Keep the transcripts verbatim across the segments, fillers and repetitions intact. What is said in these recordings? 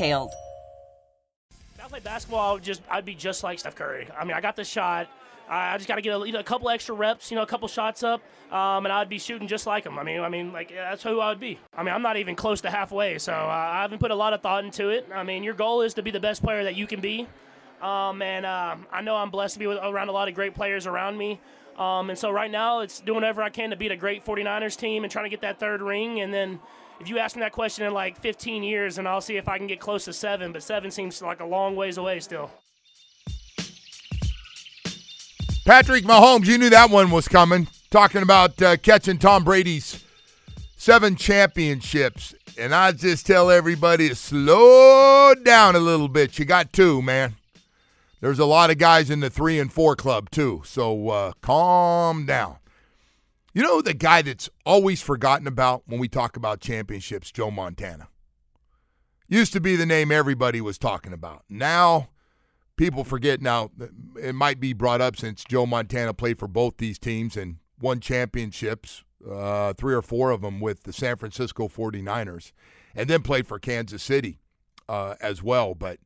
If I played basketball, I would just, I'd be just like Steph Curry. I mean, I got the shot. I just got to get a, you know, a couple extra reps, you know, a couple shots up, um, and I'd be shooting just like him. I mean, I mean, like that's who I would be. I mean, I'm not even close to halfway, so I haven't put a lot of thought into it. I mean, your goal is to be the best player that you can be, um, and uh, I know I'm blessed to be with, around a lot of great players around me. Um, and so right now, it's doing whatever I can to beat a great forty-niners team and trying to get that third ring, and then if you ask me that question in like fifteen years, and I'll see if I can get close to seven, but seven seems like a long ways away still. Patrick Mahomes, you knew that one was coming. Talking about uh, catching Tom Brady's seven championships. And I just tell everybody to slow down a little bit. You got two, man. There's a lot of guys in the three and four club, too. So uh, calm down. You know the guy that's always forgotten about when we talk about championships? Joe Montana. Used to be the name everybody was talking about. Now, people forget. Now, it might be brought up since Joe Montana played for both these teams and won championships, uh, three or four of them with the San Francisco forty-niners, and then played for Kansas City uh, as well. But,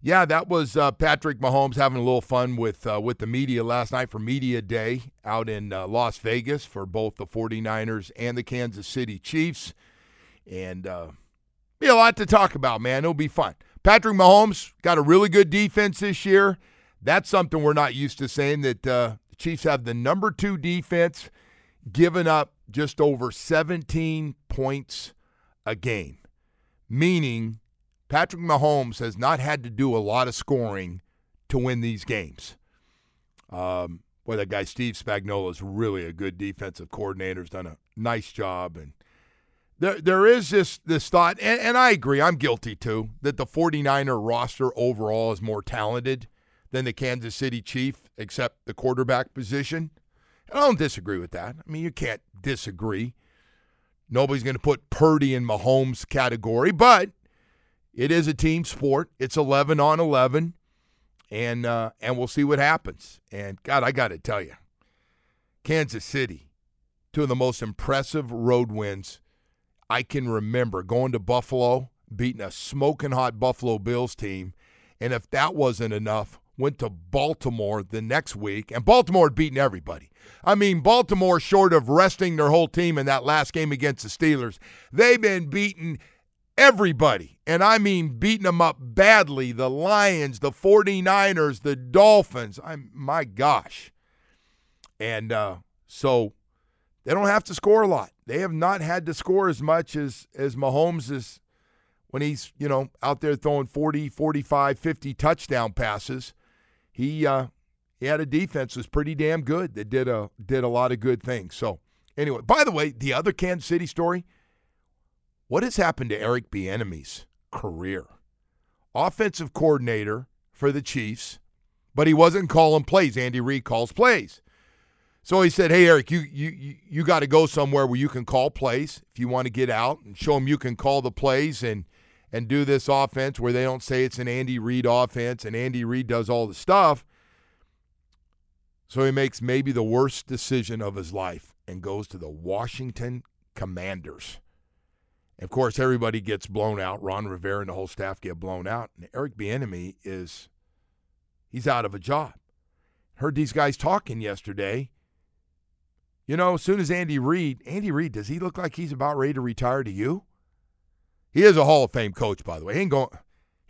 yeah, that was uh, Patrick Mahomes having a little fun with uh, with the media last night for Media Day out in uh, Las Vegas for both the forty-niners and the Kansas City Chiefs. And uh, be a lot to talk about, man. It'll be fun. Patrick Mahomes got a really good defense this year. That's something we're not used to saying, that uh, the Chiefs have the number two defense, giving up just over seventeen points a game, meaning Patrick Mahomes has not had to do a lot of scoring to win these games. Um, boy, that guy Steve Spagnuolo is really a good defensive coordinator. He's done a nice job. And there, there is this this thought, and, and I agree, I'm guilty too, that the forty-niner roster overall is more talented than the Kansas City Chiefs, except the quarterback position. And I don't disagree with that. I mean, you can't disagree. Nobody's going to put Purdy in Mahomes' category, but it is a team sport. It's eleven on eleven, and uh, and we'll see what happens. And, God, I got to tell you, Kansas City, two of the most impressive road wins I can remember. Going to Buffalo, beating a smoking hot Buffalo Bills team, and if that wasn't enough, went to Baltimore the next week, and Baltimore had beaten everybody. I mean, Baltimore, short of resting their whole team in that last game against the Steelers, they've been beating everybody, and I mean beating them up badly, the Lions, the forty-niners, the Dolphins. I'm, my gosh. And uh, so they don't have to score a lot. They have not had to score as much as, as Mahomes is when he's, you know, out there throwing forty, forty-five, fifty touchdown passes. He uh, he had a defense that was pretty damn good that did a, did a lot of good things. So anyway, by the way, the other Kansas City story, what has happened to Eric Bieniemy's career? Offensive coordinator for the Chiefs, but he wasn't calling plays. Andy Reid calls plays. So he said, hey, Eric, you you you got to go somewhere where you can call plays if you want to get out and show them you can call the plays and, and do this offense where they don't say it's an Andy Reid offense and Andy Reid does all the stuff. So he makes maybe the worst decision of his life and goes to the Washington Commanders. Of course, everybody gets blown out. Ron Rivera and the whole staff get blown out. And Eric Bieniemy is, he's out of a job. Heard these guys talking yesterday. You know, as soon as Andy Reid, Andy Reid, does he look like he's about ready to retire to you? He is a Hall of Fame coach, by the way. He ain't going,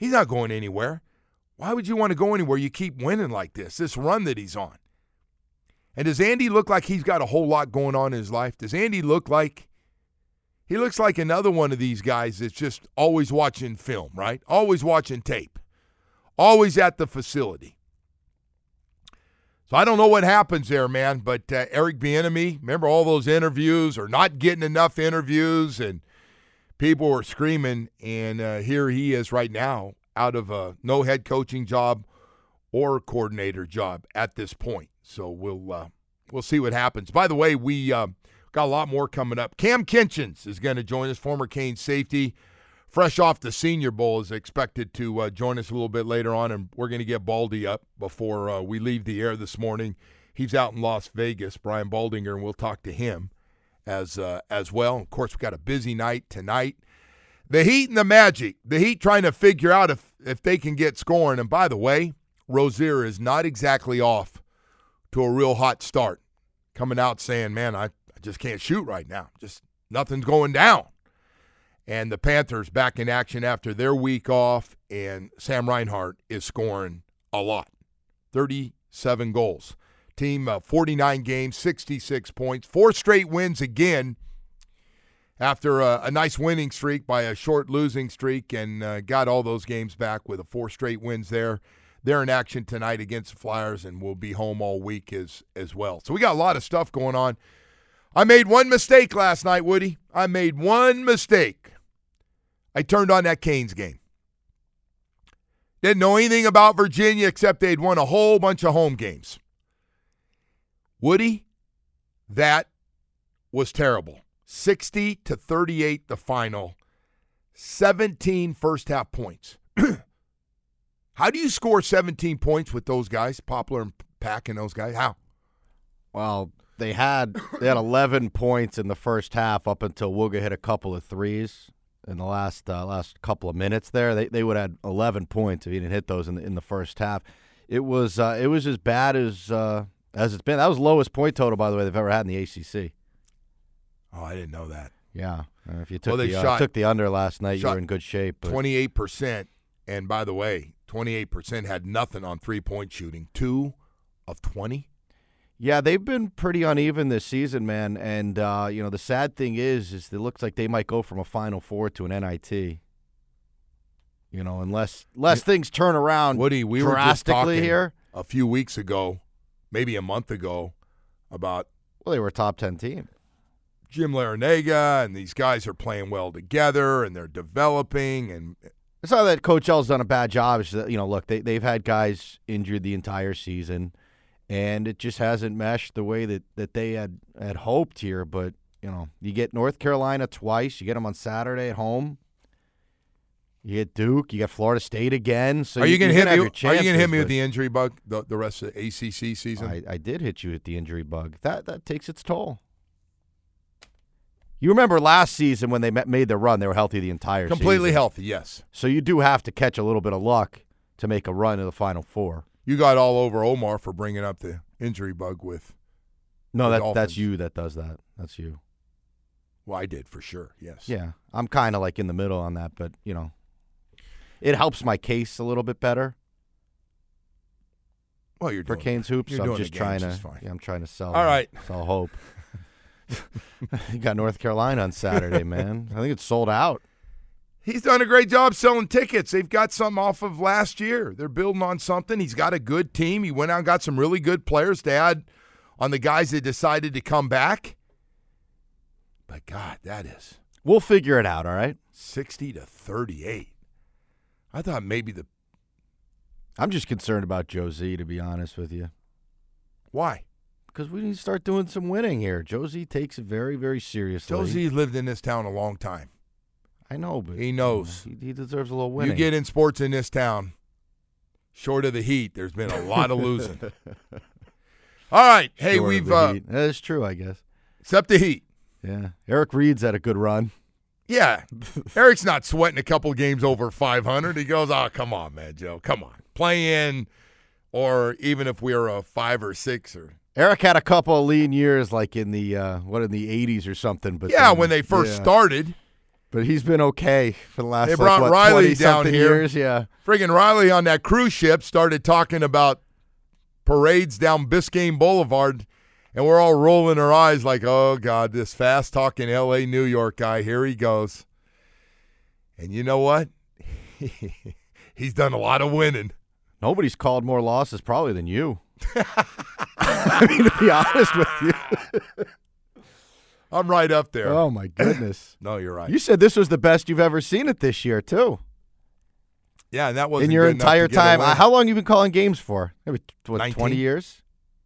He's not going anywhere. Why would you want to go anywhere? You keep winning like this, this run that he's on. And does Andy look like he's got a whole lot going on in his life? Does Andy look like he looks like another one of these guys that's just always watching film, right? Always watching tape, always at the facility. So I don't know what happens there, man, but uh, Eric Bieniemy, remember all those interviews or not getting enough interviews and people were screaming, and uh, here he is right now out of a no head coaching job or coordinator job at this point. So we'll uh, we'll see what happens. By the way, we uh, got a lot more coming up. Cam Kinchens is going to join us, former Canes safety, fresh off the Senior Bowl, is expected to uh, join us a little bit later on, and we're going to get Baldy up before uh, we leave the air this morning. He's out in Las Vegas, Brian Baldinger, and we'll talk to him as uh, as well. Of course, we've got a busy night tonight. The Heat and the Magic. The Heat trying to figure out if, if they can get scoring. And by the way, Rozier is not exactly off to a real hot start, coming out saying, man, I, I just can't shoot right now. Just nothing's going down. And the Panthers back in action after their week off, and Sam Reinhart is scoring a lot. thirty-seven goals. Team uh, forty-nine games, sixty-six points, four straight wins again after a, a nice winning streak by a short losing streak, and uh, got all those games back with a four straight wins there. They're in action tonight against the Flyers, and we'll be home all week as as well. So we got a lot of stuff going on. I made one mistake last night, Woody. I made one mistake. I turned on that Canes game. Didn't know anything about Virginia except they'd won a whole bunch of home games. Woody, that was terrible. sixty to thirty-eight the final. seventeen first half points. How do you score seventeen points with those guys, Poplar and Pack and those guys? How? Well, they had they had eleven points in the first half up until Wooga hit a couple of threes in the last uh, last couple of minutes there. They they would have had eleven points if he didn't hit those in the, in the first half. It was uh, it was as bad as uh, as it's been. That was the lowest point total, by the way, they've ever had in the A C C. Oh, I didn't know that. Yeah, uh, if you took well, they the, shot, uh, took the under last night, you were in good shape. twenty-eight percent, and by the way, twenty-eight percent had nothing on three-point shooting. two of twenty? Yeah, they've been pretty uneven this season, man. And, uh, you know, the sad thing is, is it looks like they might go from a Final Four to an N I T. You know, unless, unless it, things turn around Woody, we drastically were here. A few weeks ago, maybe a month ago, about. Well, they were a top ten team. Jim Larinaga and these guys are playing well together and they're developing and. It's not that Coach L's done a bad job. It's that, you know, look, they, they've had guys injured the entire season, and it just hasn't meshed the way that, that they had, had hoped here. But, you know, you get North Carolina twice. You get them on Saturday at home. You get Duke. You got Florida State again. So are you, you going to hit me? Are you going to hit me with the injury bug the, the rest of the A C C season? I, I did hit you with the injury bug. That that takes its toll. You remember last season when they made the run, they were healthy the entire season. Completely healthy, yes. So you do have to catch a little bit of luck to make a run in the Final Four. You got all over Omar for bringing up the injury bug with No, the that, that's you that does that. That's you. Well, I did for sure, yes. Yeah, I'm kind of like in the middle on that, but, you know, it helps my case a little bit better. Well, you're doing for Canes Hoops, you're so doing I'm just trying to yeah, I'm trying to sell, all right. sell hope. You got North Carolina on Saturday, man. I think it's sold out. He's done a great job selling tickets. They've got some off of last year. They're building on something. He's got a good team. He went out and got some really good players to add on the guys that decided to come back. But, God, that is. We'll figure it out, all right? sixty to thirty-eight. I thought maybe the. I'm just concerned about Joe Z, to be honest with you. Why? Because we need to start doing some winning here. Josie takes it very, very seriously. Josie's lived in this town a long time. I know, but he knows. You know, he, he deserves a little winning. You get in sports in this town, short of the Heat, there's been a lot of losing. All right. Hey, short we've. Uh, That's true, I guess. Except the Heat. Yeah. Eric Reed's had a good run. Yeah. Eric's not sweating a couple games over five hundred. He goes, oh, come on, man, Joe. Come on. Play in, or even if we're a five or six or. Eric had a couple of lean years, like in the uh, what in the eighties or something. But yeah, then, when they first yeah. started, But he's been okay for the last, they brought like, what, Riley down here. Years? Yeah. Friggin' Riley on that cruise ship started talking about parades down Biscayne Boulevard, and we're all rolling our eyes like, oh, God, this fast-talking L A. New York guy, here he goes. And you know what? He's done a lot of winning. Nobody's called more losses probably than you. I mean, to be honest with you. I'm right up there. Oh, my goodness. No, you're right. You said this was the best you've ever seen it this year, too. Yeah, and that wasn't in your entire time. Uh, how long have you been calling games for? Maybe, what, nineteen? twenty years?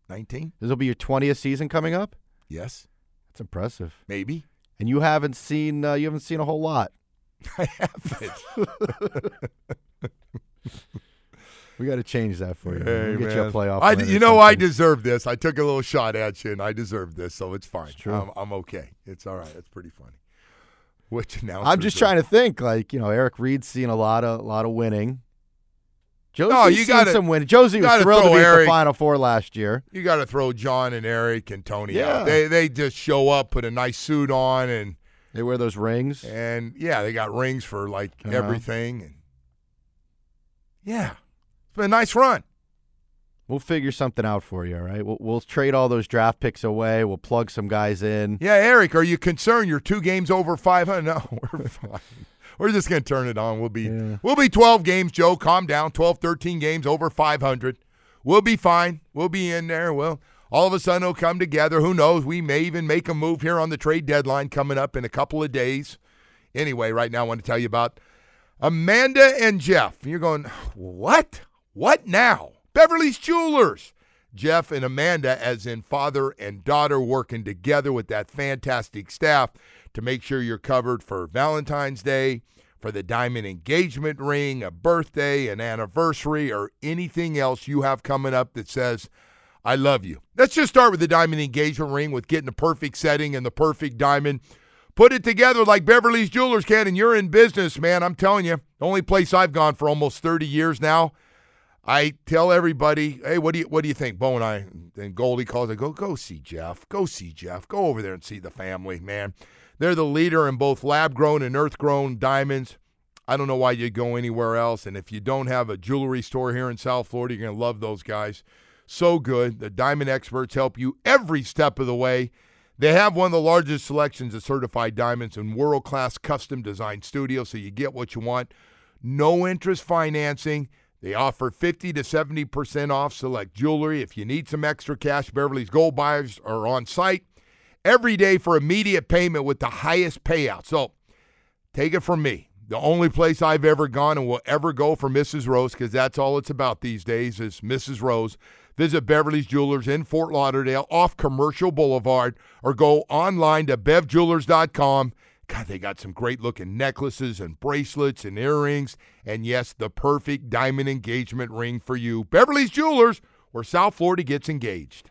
nineteen. This will be your twentieth season coming up? Yes. That's impressive. Maybe. And you haven't seen uh, you haven't seen a whole lot. I haven't. We got to change that for you. Hey, we'll get you a playoff. I, you know, I deserve this. I took a little shot at you, and I deserve this, so it's fine. It's true. I'm, I'm okay. It's all right. It's pretty funny. Which now I'm just trying to think. Like, you know, Eric Reed's seen a lot of a lot of winning. Josie's no, you seen gotta, some winning. Josie was thrilled to be Eric, at the Final Four last year. You got to throw John and Eric and Tony yeah. out. They they just show up, put a nice suit on, and they wear those rings. And yeah, they got rings for like uh-huh. everything. And yeah. A nice run. We'll figure something out for you, all right? We'll, we'll trade all those draft picks away. We'll plug some guys in. Yeah, Eric, are you concerned you're two games over five hundred? No, we're fine. We're just going to turn it on. We'll be yeah. we'll be twelve games, Joe. Calm down. twelve, thirteen games over five hundred. We'll be fine. We'll be in there. Well, all of a sudden it'll come together. Who knows? We may even make a move here on the trade deadline coming up in a couple of days. Anyway, right now I want to tell you about Amanda and Jeff. You're going, what? What now? Beverly's Jewelers. Jeff and Amanda, as in father and daughter, working together with that fantastic staff to make sure you're covered for Valentine's Day, for the diamond engagement ring, a birthday, an anniversary, or anything else you have coming up that says, I love you. Let's just start with the diamond engagement ring, with getting the perfect setting and the perfect diamond. Put it together like Beverly's Jewelers can, and you're in business, man. I'm telling you, the only place I've gone for almost thirty years now, I tell everybody, hey, what do you what do you think? Bo and I and Goldie calls. I go, go see Jeff. Go see Jeff. Go over there and see the family, man. They're the leader in both lab-grown and earth-grown diamonds. I don't know why you'd go anywhere else. And if you don't have a jewelry store here in South Florida, you're going to love those guys. So good. The diamond experts help you every step of the way. They have one of the largest selections of certified diamonds and world-class custom-designed studios, so you get what you want. No interest financing. They offer fifty to seventy percent off select jewelry. If you need some extra cash, Beverly's Gold Buyers are on site every day for immediate payment with the highest payout. So take it from me. The only place I've ever gone and will ever go for Missus Rose, because that's all it's about these days is Missus Rose. Visit Beverly's Jewelers in Fort Lauderdale off Commercial Boulevard, or go online to bev jewelers dot com. God, they got some great-looking necklaces and bracelets and earrings. And, yes, the perfect diamond engagement ring for you. Beverly's Jewelers, where South Florida gets engaged.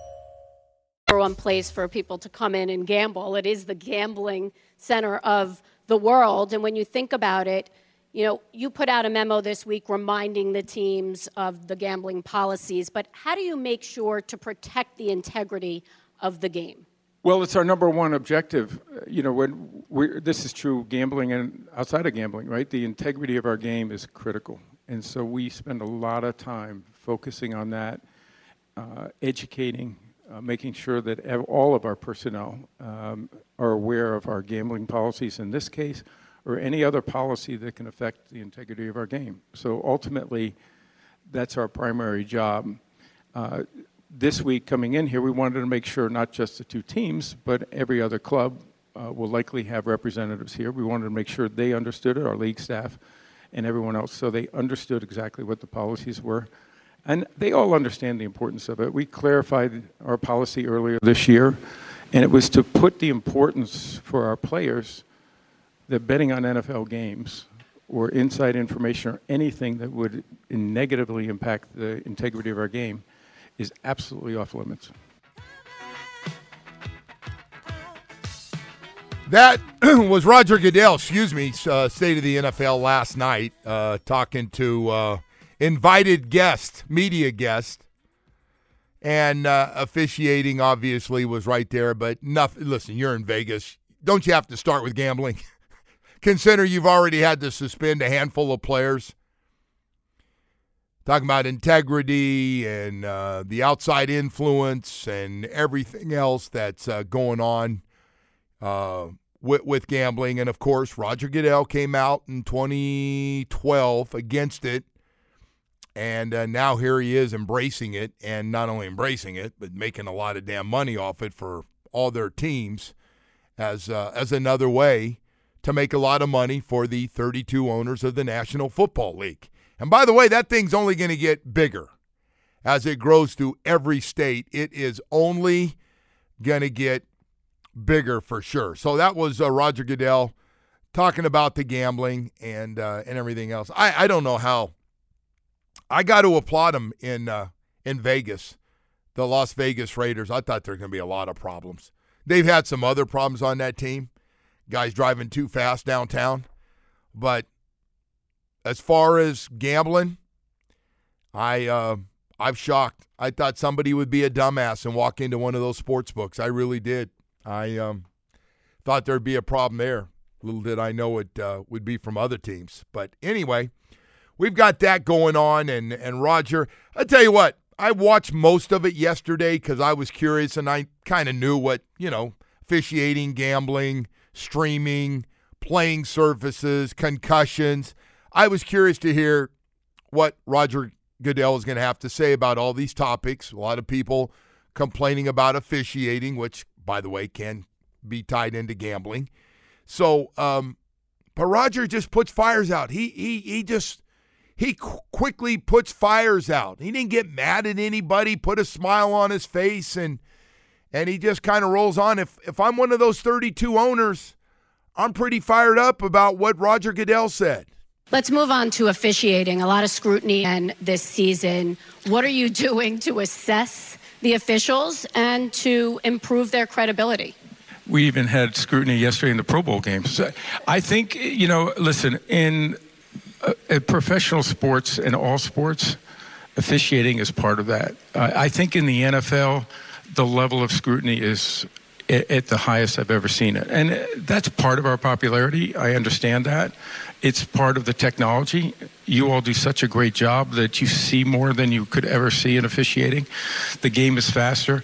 One place for people to come in and gamble. It is the gambling center of the world. And when you think about it, you know, you put out a memo this week reminding the teams of the gambling policies, but how do you make sure to protect the integrity of the game? Well, it's our number one objective. You know, when we this is true gambling and outside of gambling, right? The integrity of our game is critical. And so we spend a lot of time focusing on that, uh, educating, uh, making sure that all of our personnel um, are aware of our gambling policies in this case, or any other policy that can affect the integrity of our game. So ultimately, that's our primary job. Uh, this week coming in here, we wanted to make sure not just the two teams, but every other club uh, will likely have representatives here. We wanted to make sure they understood it, our league staff and everyone else, so they understood exactly what the policies were. And they all understand the importance of it. We clarified our policy earlier this year, and it was to put the importance for our players that betting on N F L games or inside information or anything that would negatively impact the integrity of our game is absolutely off limits. That was Roger Goodell, excuse me, uh, State of the N F L last night, uh, talking to uh, invited guest, media guest, and uh, officiating obviously was right there, but nothing. Listen, you're in Vegas. Don't you have to start with gambling? Consider you've already had to suspend a handful of players. Talking about integrity and uh, the outside influence and everything else that's uh, going on uh, with, with gambling. And, of course, Roger Goodell came out in twenty twelve against it. And uh, now here he is embracing it, and not only embracing it, but making a lot of damn money off it for all their teams as uh, as another way to make a lot of money for the thirty-two owners of the National Football League. And by the way, that thing's only going to get bigger as it grows through every state. It is only going to get bigger for sure. So that was uh, Roger Goodell talking about the gambling and uh, and everything else. I, I don't know how. I got to applaud him in, uh, in Vegas, the Las Vegas Raiders. I thought there were going to be a lot of problems. They've had some other problems on that team. Guys driving too fast downtown. But as far as gambling, I, uh, I'm shocked. I thought somebody would be a dumbass and walk into one of those sports books. I really did. I um, thought there'd be a problem there. Little did I know it uh, would be from other teams. But anyway, we've got that going on. And, and Roger, I tell you what, I watched most of it yesterday because I was curious and I kind of knew what, you know, officiating, gambling, streaming, playing surfaces, concussions. I was curious to hear what Roger Goodell is going to have to say about all these topics. A lot of people complaining about officiating, which, by the way, can be tied into gambling. So, um, but Roger just puts fires out. He he he just he qu- quickly puts fires out. He didn't get mad at anybody. Put a smile on his face and. And he just kind of rolls on. If if I'm one of those thirty-two owners, I'm pretty fired up about what Roger Goodell said. Let's move on to officiating. A lot of scrutiny in this season. What are you doing to assess the officials and to improve their credibility? We even had scrutiny yesterday in the Pro Bowl games. I think, you know, listen, in uh, professional sports and all sports, officiating is part of that. Uh, I think in the N F L, the level of scrutiny is at the highest I've ever seen it. And that's part of our popularity. I understand that. It's part of the technology. You all do such a great job that you see more than you could ever see in officiating. The game is faster.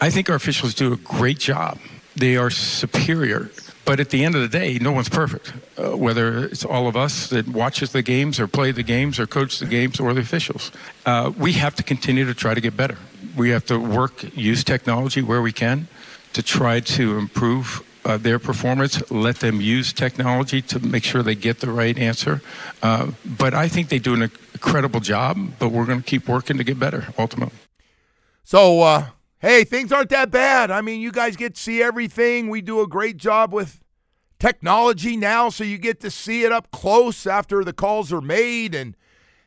I think our officials do a great job. They are superior. But at the end of the day, no one's perfect, uh, whether it's all of us that watches the games or play the games or coach the games or the officials. Uh, we have to continue to try to get better. We have to work, use technology where we can to try to improve uh, their performance, let them use technology to make sure they get the right answer. Uh, but I think they do an incredible job, but we're going to keep working to get better, ultimately. So, uh, hey, things aren't that bad. I mean, you guys get to see everything. We do a great job with technology now, so you get to see it up close after the calls are made, and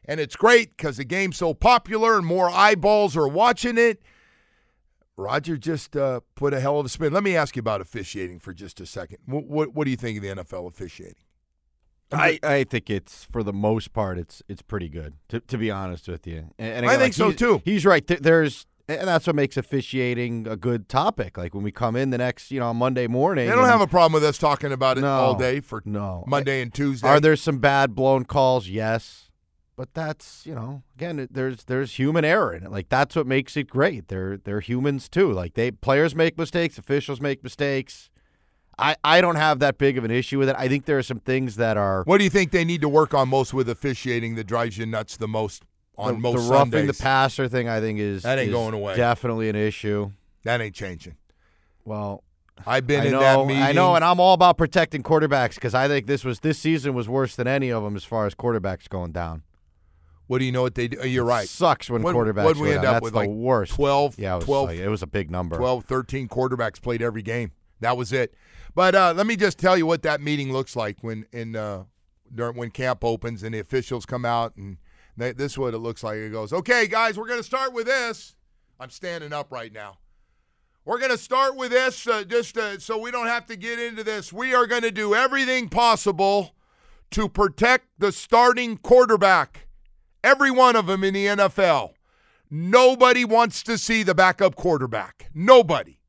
And it's great because the game's so popular and more eyeballs are watching it. Roger just uh, put a hell of a spin. Let me ask you about officiating for just a second. What what, what do you think of the N F L officiating? I, I think it's, for the most part, it's it's pretty good, to to be honest with you. And again, I think like so, too. He's right. There's And that's what makes officiating a good topic. Like when we come in the next, you know, Monday morning. They don't have a problem with us talking about it no, all day for no. Monday and Tuesday. Are there some bad blown calls? Yes. But that's, you know, again, there's there's human error in it. Like that's what makes it great. They're they're humans too. Like they players make mistakes, officials make mistakes. I, I don't have that big of an issue with it. I think there are some things that are. What do you think they need to work on most with officiating that drives you nuts the most? On the, most the roughing Sundays. The passer thing, I think, is, that ain't is going away. Definitely an issue. That ain't changing. Well, I've been I in know, that meeting. I know, and I'm all about protecting quarterbacks because I think this was this season was worse than any of them as far as quarterbacks going down. What do you know what they do? Oh, you're right. It sucks when what, quarterbacks what go we end down. Up That's with the like worst. twelve, yeah, it was, twelve like, it was a big number. twelve, thirteen quarterbacks played every game. That was it. But uh, let me just tell you what that meeting looks like when in uh, during, when camp opens and the officials come out and – this is what it looks like. It goes, okay, guys, we're going to start with this. I'm standing up right now. We're going to start with this uh, just uh, so we don't have to get into this. We are going to do everything possible to protect the starting quarterback, every one of them in the N F L. Nobody wants to see the backup quarterback. Nobody.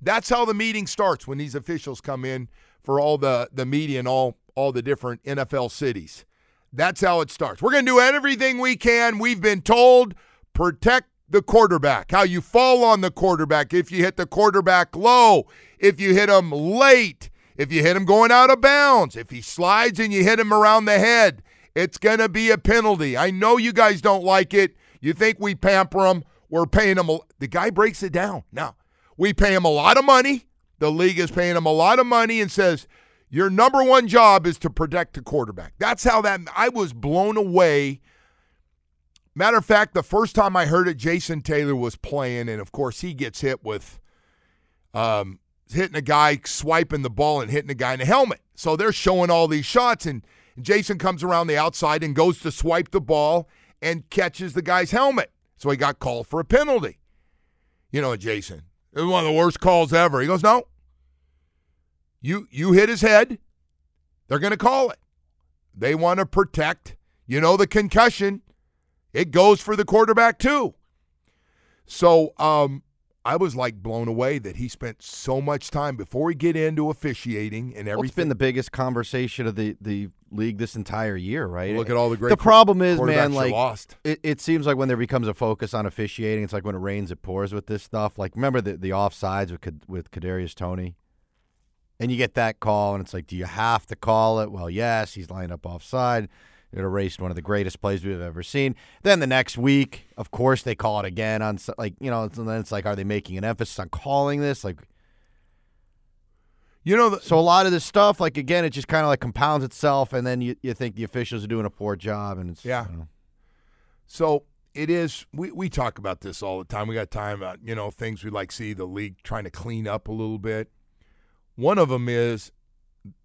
That's how the meeting starts when these officials come in for all the, the media and all, all the different N F L cities. That's how it starts. We're going to do everything we can. We've been told, protect the quarterback, how you fall on the quarterback, if you hit the quarterback low, if you hit him late, if you hit him going out of bounds, if he slides and you hit him around the head, it's going to be a penalty. I know you guys don't like it. You think we pamper him. We're paying him. A, the guy breaks it down. Now, we pay him a lot of money. The league is paying him a lot of money and says, your number one job is to protect the quarterback. That's how that – I was blown away. Matter of fact, the first time I heard it, Jason Taylor was playing, and, of course, he gets hit with um, hitting a guy, swiping the ball, and hitting a guy in the helmet. So they're showing all these shots, and Jason comes around the outside and goes to swipe the ball and catches the guy's helmet. So he got called for a penalty. You know, Jason, it was one of the worst calls ever. He goes, no. You you hit his head, they're going to call it. They want to protect, you know, the concussion. It goes for the quarterback too. So um, I was like blown away that he spent so much time before we get into officiating and everything. Well, it's been the biggest conversation of the, the league this entire year, right? Look at all the great The problem is, man, like lost. It, it seems like when there becomes a focus on officiating, it's like when it rains, it pours with this stuff. Like remember the, the offsides with, with Kadarius Toney? And you get that call, and it's like, do you have to call it? Well, yes, he's lined up offside. It erased one of the greatest plays we've ever seen. Then the next week, of course, they call it again. On like you know, and then it's like, are they making an emphasis on calling this? Like, you know, the, so a lot of this stuff, like again, it just kind of like compounds itself, and then you, you think the officials are doing a poor job, and it's yeah. You know. So it is. We we talk about this all the time. We got time about you know things we like see the league trying to clean up a little bit. One of them is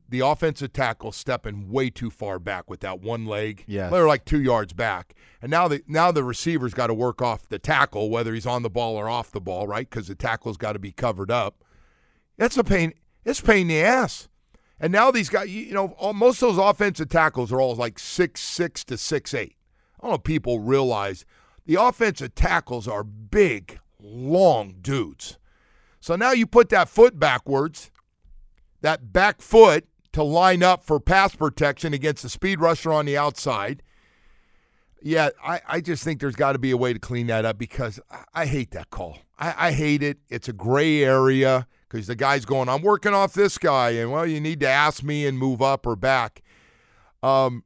the offensive tackle stepping way too far back with that one leg. Yeah, they're like two yards back, and now the now the receiver's got to work off the tackle, whether he's on the ball or off the ball, right? Because the tackle's got to be covered up. That's a pain. It's a pain in the ass. And now these guys, you know, all, most of those offensive tackles are all like six six to six eight. I don't know if people realize the offensive tackles are big, long dudes. So now you put that foot backwards. That back foot to line up for pass protection against the speed rusher on the outside. Yeah, I, I just think there's got to be a way to clean that up because I, I hate that call. I, I hate it. It's a gray area because the guy's going, I'm working off this guy, and, well, you need to ask me and move up or back. Um,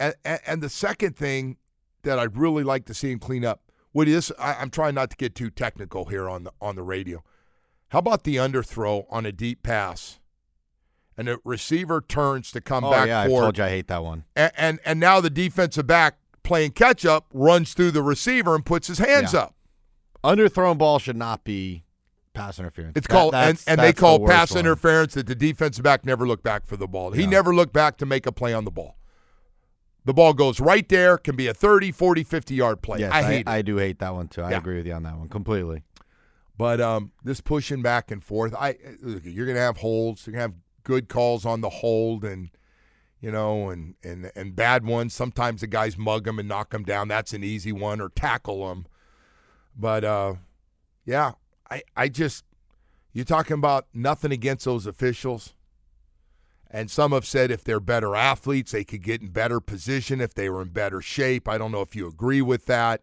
and, and the second thing that I'd really like to see him clean up, what is, I, I'm trying not to get too technical here on the on the radio. How about the underthrow on a deep pass? And the receiver turns to come oh, back yeah, forward. I told you I hate that one. And, and and now the defensive back playing catch-up runs through the receiver and puts his hands yeah. up. Underthrown ball should not be pass interference. It's that, called And, and they call the pass one. interference that the defensive back never looked back for the ball. He yeah. never looked back to make a play on the ball. The ball goes right there. Can be a thirty, forty, fifty-yard play. Yes, I hate I, it. I do hate that one, too. I yeah. agree with you on that one completely. But um, this pushing back and forth, I look, you're going to have holds. You're going to have good calls on the hold, and you know, and and and bad ones. Sometimes the guys mug them and knock them down. That's an easy one, or tackle them. But uh, yeah, I I just you're talking about nothing against those officials. And some have said if they're better athletes, they could get in better position if they were in better shape. I don't know if you agree with that.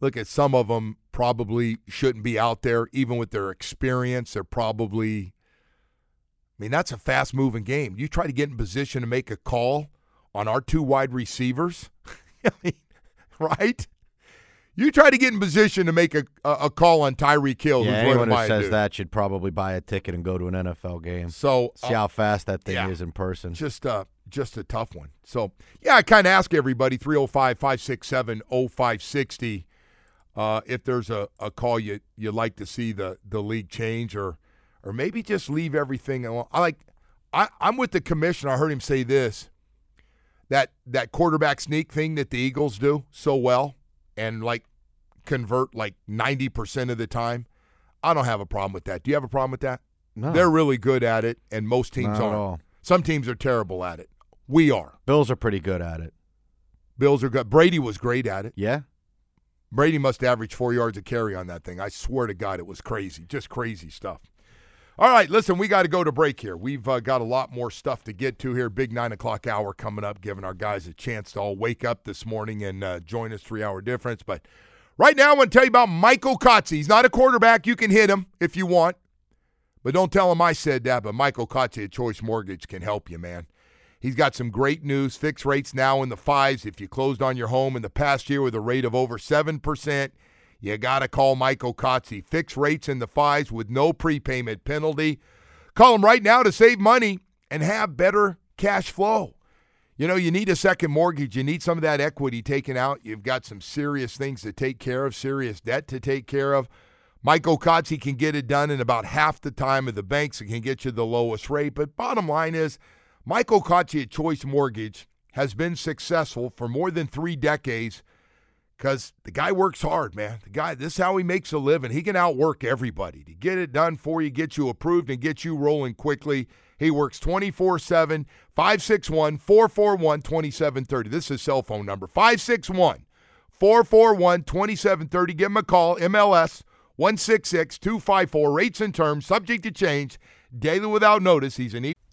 Look, at some of them probably shouldn't be out there, even with their experience. They're probably, I mean, that's a fast-moving game. You try to get in position to make a call on our two wide receivers, right? You try to get in position to make a a, a call on Tyreek Hill. Yeah, who's anyone who says dude. that should probably buy a ticket and go to an N F L game. So uh, see how fast that thing yeah, is in person. Just a, just a tough one. So, yeah, I kind of ask everybody, three oh five, five six seven, oh five six oh, uh, if there's a, a call you, you'd like to see the, the league change, or or maybe just leave everything alone. I like, I, I'm with the commissioner. I heard him say this, that that quarterback sneak thing that the Eagles do so well, and like convert like ninety percent of the time. I don't have a problem with that. Do you have a problem with that? No. They're really good at it, and most teams aren't. Some teams are terrible at it. We are. Bills are pretty good at it. Bills are good. Brady was great at it. Yeah. Brady must average four yards a carry on that thing. I swear to God, it was crazy. Just crazy stuff. All right, listen, we got to go to break here. We've uh, got a lot more stuff to get to here. Big nine o'clock hour coming up, giving our guys a chance to all wake up this morning and uh, join us, three-hour difference. But right now I want to tell you about Michael Kotze. He's not a quarterback. You can hit him if you want. But don't tell him I said that, but Michael Kotze at Choice Mortgage can help you, man. He's got some great news. Fixed rates now in the fives. If you closed on your home in the past year with a rate of over seven percent, you got to call Michael Kotze. Fixed rates in the fives with no prepayment penalty. Call him right now to save money and have better cash flow. You know, you need a second mortgage. You need some of that equity taken out. You've got some serious things to take care of, serious debt to take care of. Michael Kotze can get it done in about half the time of the banks. It can get you the lowest rate. But bottom line is, Michael Kotze at Choice Mortgage has been successful for more than three decades because the guy works hard, man. The guy, this is how he makes a living. He can outwork everybody to get it done for you, get you approved, and get you rolling quickly. He works twenty-four seven, five six one, four four one, two seven three zero. This is his cell phone number, five six one, four four one, two seven three zero. Give him a call, M L S one six six two five four. Rates and terms, subject to change, daily without notice. He's an e-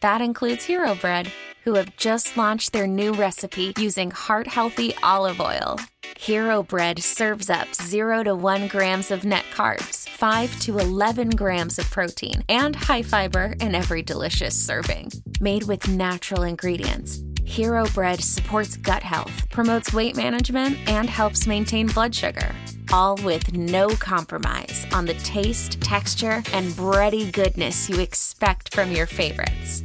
That includes Hero Bread, who have just launched their new recipe using heart-healthy olive oil. Hero Bread serves up zero to one grams of net carbs, five to eleven grams of protein, and high fiber in every delicious serving. Made with natural ingredients, Hero Bread supports gut health, promotes weight management, and helps maintain blood sugar. All with no compromise on the taste, texture, and bready goodness you expect from your favorites.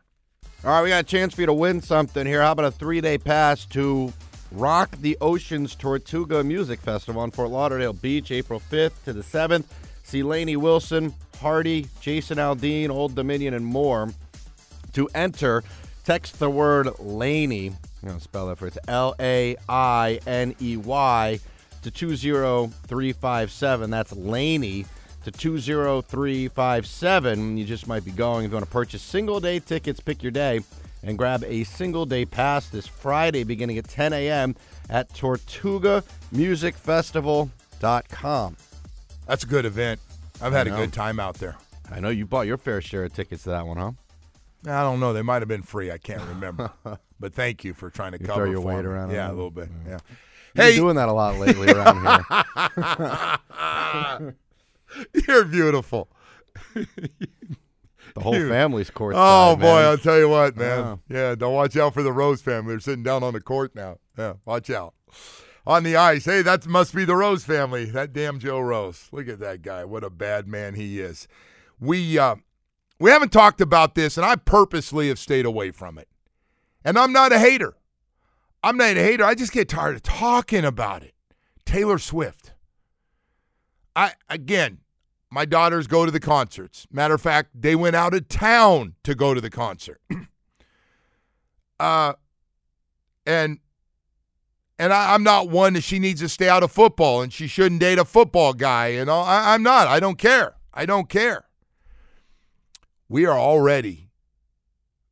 All right, we got a chance for you to win something here. How about a three-day pass to Rock the Oceans Tortuga Music Festival in Fort Lauderdale Beach, April fifth to the seventh. See Lainey Wilson, Hardy, Jason Aldean, Old Dominion, and more. To enter, text the word Lainey. I'm going to spell that for you. It's L A I N E Y to two zero three five seven. That's Lainey to two zero three five seven. You just might be going. If you want to purchase single-day tickets, pick your day, and grab a single-day pass this Friday beginning at ten a.m. at tortuga music festival dot com. That's a good event. I've had a good time out there. I know you bought your fair share of tickets to that one, huh? I don't know. They might have been free. I can't remember. But thank you for trying to you cover throw your for weight me. Around. Yeah, a little bit. Yeah. You're hey. doing that a lot lately around here. You're beautiful. The whole Dude. family's court. Oh, boy, man. I'll tell you what, man. Yeah. yeah, don't watch out for the Rose family. They're sitting down on the court now. Yeah, watch out. On the ice, hey, that must be the Rose family, that damn Joe Rose. Look at that guy. What a bad man he is. We, uh, we haven't talked about this, and I purposely have stayed away from it. And I'm not a hater. I'm not a hater. I just get tired of talking about it. Taylor Swift. I again, my daughters go to the concerts. Matter of fact, they went out of town to go to the concert. uh, and and I, I'm not one that she needs to stay out of football and she shouldn't date a football guy. You know, I, I'm not. I don't care. I don't care. We are already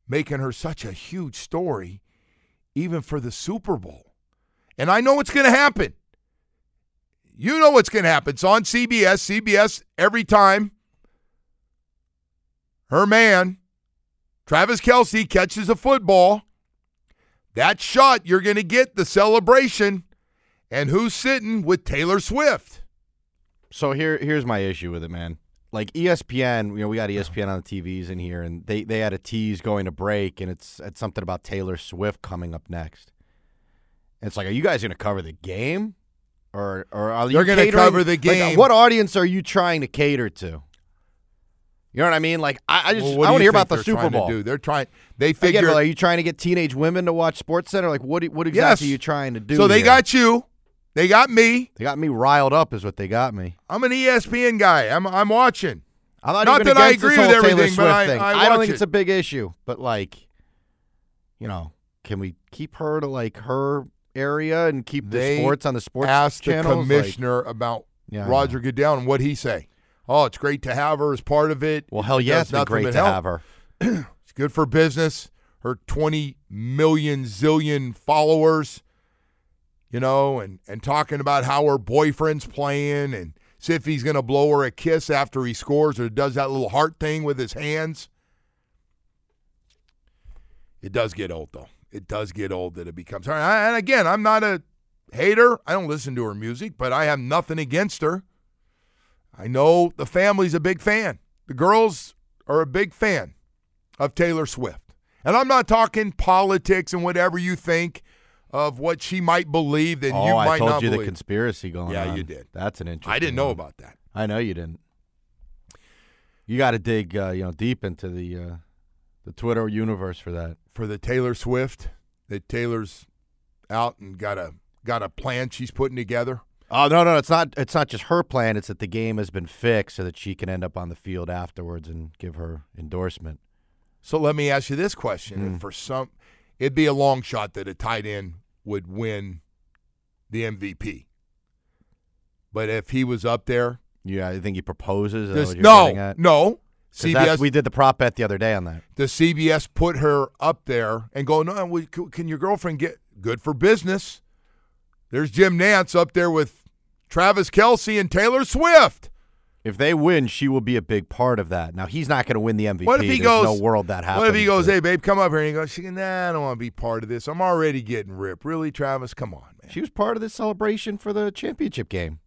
making her such a huge story, even for the Super Bowl. And I know what's going to happen. You know what's going to happen. It's on C B S. C B S, every time her man, Travis Kelce, catches a football, that shot, you're going to get the celebration. And who's sitting with Taylor Swift? So here, here's my issue with it, man. Like E S P N, you know, we got E S P N on the T Vs in here, and they, they had a tease going to break, and it's, it's something about Taylor Swift coming up next. And it's like, are you guys going to cover the game? Or, or are They're you going to cover the game. Like, what audience are you trying to cater to? You know what I mean? Like, I, I just well, I want to hear about the Super Bowl. They're trying. They figure. Again, are you trying to get teenage women to watch SportsCenter? Like, what? What exactly yes. are you trying to do? So they here? got you. They got me. They got me riled up. Is what they got me. I'm an E S P N guy. I'm I'm watching. I'm not, not even that I agree with everything, but I, I, I don't think it. it's a big issue. But like, you know, can we keep her to like her area and keep they the sports on the sports asked channels? The commissioner like, about yeah, Roger yeah. Goodell and what he say. Oh, it's great to have her as part of it. Well, hell yeah, it's been great to help. have her. It's good for business. Her twenty million zillion followers, you know, and, and talking about how her boyfriend's playing and see if he's going to blow her a kiss after he scores or does that little heart thing with his hands. It does get old, though. It does get old that it becomes. And again, I'm not a hater. I don't listen to her music, but I have nothing against her. I know the family's a big fan. The girls are a big fan of Taylor Swift. And I'm not talking politics and whatever you think of what she might believe that oh, you might not believe. Oh, I told you believe. the conspiracy going yeah, on. Yeah, you did. That's an interesting I didn't know one. about that. I know you didn't. You got to dig uh, you know, deep into the uh, the Twitter universe for that. For the Taylor Swift, that Taylor's out and got a got a plan she's putting together. Oh no, no, it's not. It's not just her plan. It's that the game has been fixed so that she can end up on the field afterwards and give her endorsement. So let me ask you this question: mm. if for some, it'd be a long shot that a tight end would win the M V P. But if he was up there, yeah, I think he proposes. Does, no, no. C B S, we did the prop bet the other day on that. Does C B S put her up there and go, no, we, can your girlfriend get good for business? There's Jim Nantz up there with Travis Kelce and Taylor Swift. If they win, she will be a big part of that. Now, he's not going to win the M V P. What if he There's goes, no world that happens. What if he goes, hey, babe, come up here. And he goes, nah, I don't want to be part of this. I'm already getting ripped. Really, Travis? Come on, man. She was part of this celebration for the championship game.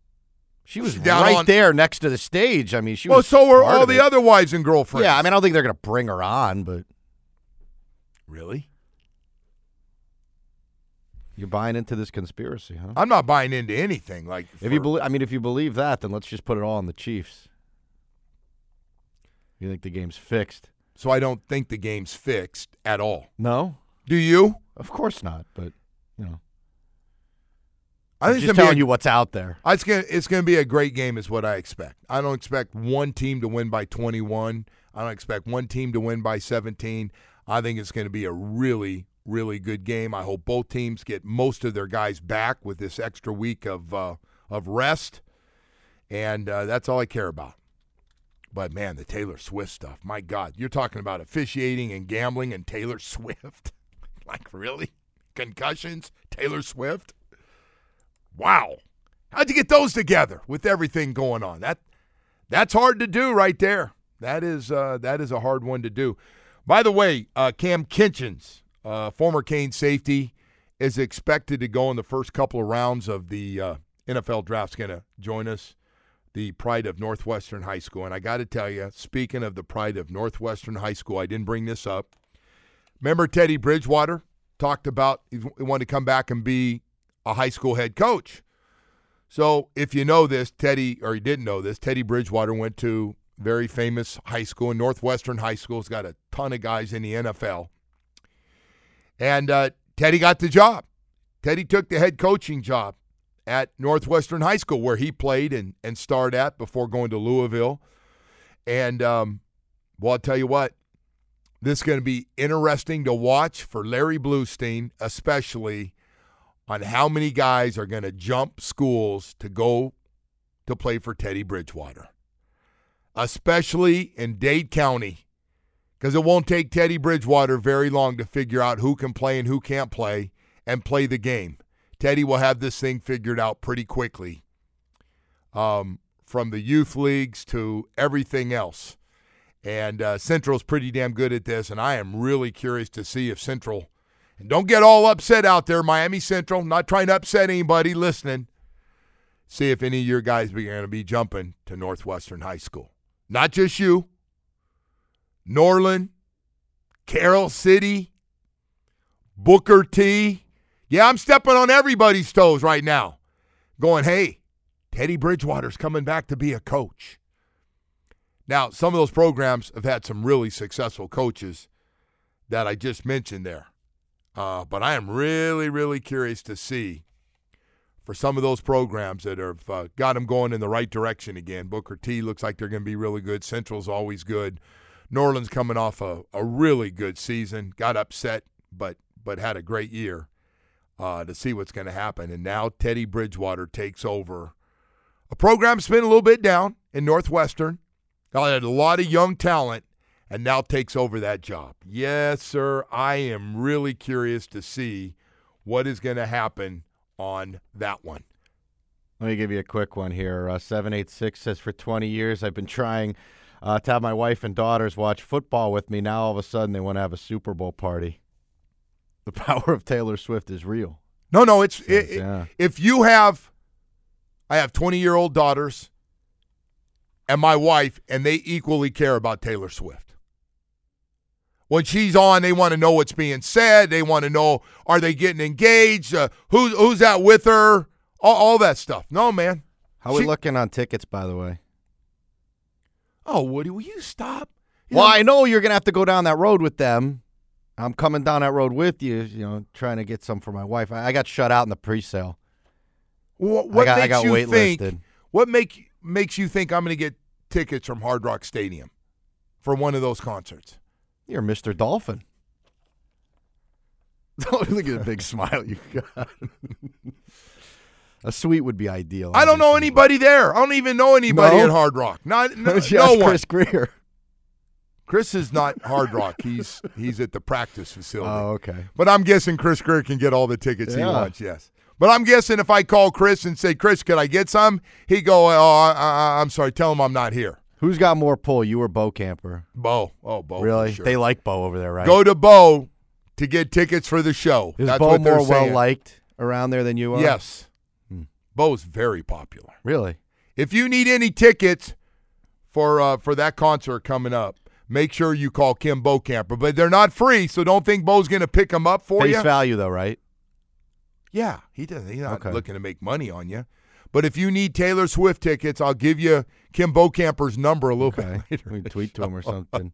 She was Down right on. there next to the stage. I mean, she well, was Well, so were all the it. other wives and girlfriends. Yeah, I mean, I don't think they're going to bring her on, but. Really? You're buying into this conspiracy, huh? I'm not buying into anything. Like, if for... you believe, I mean, if you believe that, then let's just put it all on the Chiefs. You think the game's fixed? So I don't think the game's fixed at all. No. Do you? Of course not. But you know, I'm just telling a, you what's out there. I, it's gonna, it's going to be a great game, is what I expect. I don't expect one team to win by twenty-one. I don't expect one team to win by seventeen. I think it's going to be a really. Really good game. I hope both teams get most of their guys back with this extra week of uh, of rest, and uh, that's all I care about. But, man, the Taylor Swift stuff, my God. You're talking about officiating and gambling and Taylor Swift. Like, really? Concussions? Taylor Swift? Wow. How'd you get those together with everything going on? That That's hard to do right there. That is, uh, that is a hard one to do. By the way, uh, Cam Kinchens. Uh, former Cane safety is expected to go in the first couple of rounds of the uh, N F L draft. Is going to join us, the pride of Northwestern High School. And I got to tell you, speaking of the pride of Northwestern High School, I didn't bring this up. Remember Teddy Bridgewater talked about he wanted to come back and be a high school head coach. So if you know this, Teddy, or you didn't know this, Teddy Bridgewater went to very famous high school, and Northwestern High School's got a ton of guys in the N F L. And uh, Teddy got the job. Teddy took the head coaching job at Northwestern High School, where he played and, and starred at before going to Louisville. And, um, well, I'll tell you what, this is going to be interesting to watch for Larry Bluestein, especially on how many guys are going to jump schools to go to play for Teddy Bridgewater, especially in Dade County. Because it won't take Teddy Bridgewater very long to figure out who can play and who can't play and play the game. Teddy will have this thing figured out pretty quickly, um, from the youth leagues to everything else. And uh, Central's pretty damn good at this, and I am really curious to see if Central – and don't get all upset out there, Miami Central, not trying to upset anybody listening. See if any of your guys are going to be jumping to Northwestern High School. Not just you. Norland, Carroll City, Booker T. Yeah, I'm stepping on everybody's toes right now. Going, hey, Teddy Bridgewater's coming back to be a coach. Now, some of those programs have had some really successful coaches that I just mentioned there. Uh, but I am really, really curious to see for some of those programs that have uh, got them going in the right direction again. Booker T looks like they're going to be really good. Central's always good. Norland's coming off a, a really good season, got upset, but but had a great year uh, to see what's going to happen. And now Teddy Bridgewater takes over a program that's been a little bit down in Northwestern, had a lot of young talent, and now takes over that job. Yes, sir, I am really curious to see what is going to happen on that one. Let me give you a quick one here. Uh, seven eight six says, for twenty years I've been trying – Uh, to have my wife and daughters watch football with me. Now all of a sudden they want to have a Super Bowl party. The power of Taylor Swift is real. No, no, it's, it's it, yeah. If you have, I have twenty-year-old daughters and my wife, and they equally care about Taylor Swift. When she's on, they want to know what's being said. They want to know, are they getting engaged? Uh, who, who's out with her? All, all that stuff. No, man. How are we she, looking on tickets, by the way? Oh, Woody, will you stop? You well, know, I know you're going to have to go down that road with them. I'm coming down that road with you, you know, trying to get some for my wife. I, I got shut out in the pre-sale. What, what I got, makes I got you waitlisted. Think, what make, makes you think I'm going to get tickets from Hard Rock Stadium for one of those concerts? You're Mister Dolphin. Look at the big smile you got. A suite would be ideal. I don't know anybody there. I don't even know anybody no? at Hard Rock. Not no, no one. Chris Greer. Chris is not Hard Rock. He's he's at the practice facility. Oh, okay. But I'm guessing Chris Greer can get all the tickets yeah. he wants. Yes. But I'm guessing if I call Chris and say, Chris, could I get some? He'd go, oh, I, I, I'm sorry, tell him I'm not here. Who's got more pull, you or Bo Camper? Bo. Oh, Bo. Really? Sure. They like Bo over there, right? Go to Bo to get tickets for the show. Is That's Bo what more well-liked around there than you are? Yes. Hmm. Bo's very popular. Really? If you need any tickets for uh, for that concert coming up, make sure you call Kim Bo Camper. But they're not free, so don't think Bo's going to pick them up for Face you. Face value, though, right? Yeah. He doesn't. He's not okay. looking to make money on you. But if you need Taylor Swift tickets, I'll give you Kim Bocamper's number a little okay. bit later. We can tweet to him or something.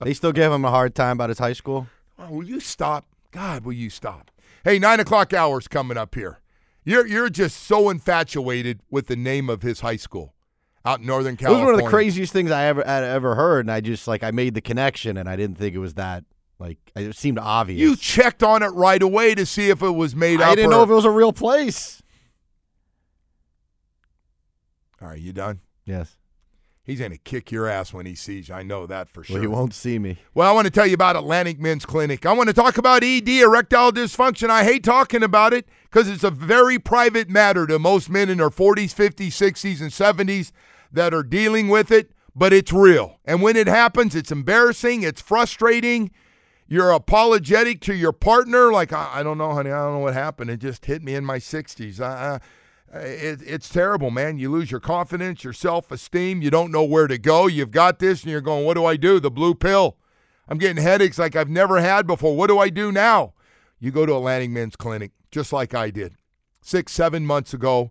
They still give him a hard time about his high school? Oh, will you stop? God, will you stop? Hey, nine o'clock hour's coming up here. You're you're just so infatuated with the name of his high school out in Northern California. It was one of the craziest things I ever I ever heard, and I just, like, I made the connection, and I didn't think it was that. Like, it seemed obvious. You checked on it right away to see if it was made I up. I didn't or... know if it was a real place. All right, you done? Yes. He's going to kick your ass when he sees you. I know that for sure. Well, he won't see me. Well, I want to tell you about Atlantic Men's Clinic. I want to talk about E D, erectile dysfunction. I hate talking about it because it's a very private matter to most men in their forties, fifties, sixties, and seventies that are dealing with it, but it's real. And when it happens, it's embarrassing. It's frustrating. You're apologetic to your partner. Like, I, I don't know, honey. I don't know what happened. It just hit me in my sixties. I, I It, it's terrible, man. You lose your confidence, your self-esteem. You don't know where to go. You've got this, and you're going, what do I do? The blue pill. I'm getting headaches like I've never had before. What do I do now? You go to Atlantic Men's Clinic, just like I did. Six, seven months ago,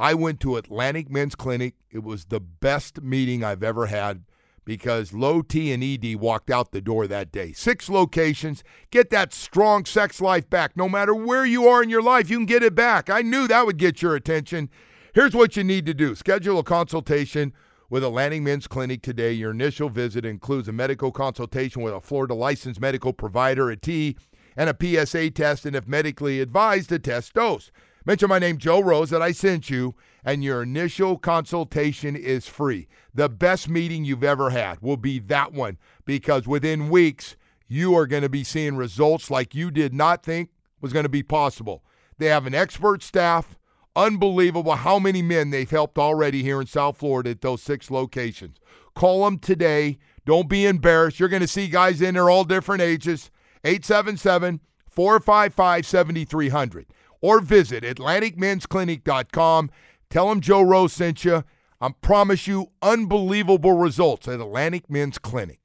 I went to Atlantic Men's Clinic. It was the best meeting I've ever had because Low T and E D walked out the door that day. Six locations. Get that strong sex life back. No matter where you are in your life, you can get it back. I knew that would get your attention. Here's what you need to do. Schedule a consultation with Atlantic Men's Clinic today. Your initial visit includes a medical consultation with a Florida-licensed medical provider, a T, and a P S A test, and if medically advised, a test dose. Mention my name, Joe Rose, that I sent you, and your initial consultation is free. The best meeting you've ever had will be that one, because within weeks, you are going to be seeing results like you did not think was going to be possible. They have an expert staff. Unbelievable how many men they've helped already here in South Florida at those six locations. Call them today. Don't be embarrassed. You're going to see guys in there all different ages. eight seven seven, four five five, seven three zero zero. Or visit atlantic men's clinic dot com. Tell them Joe Rose sent you. I promise you unbelievable results at Atlantic Men's Clinic.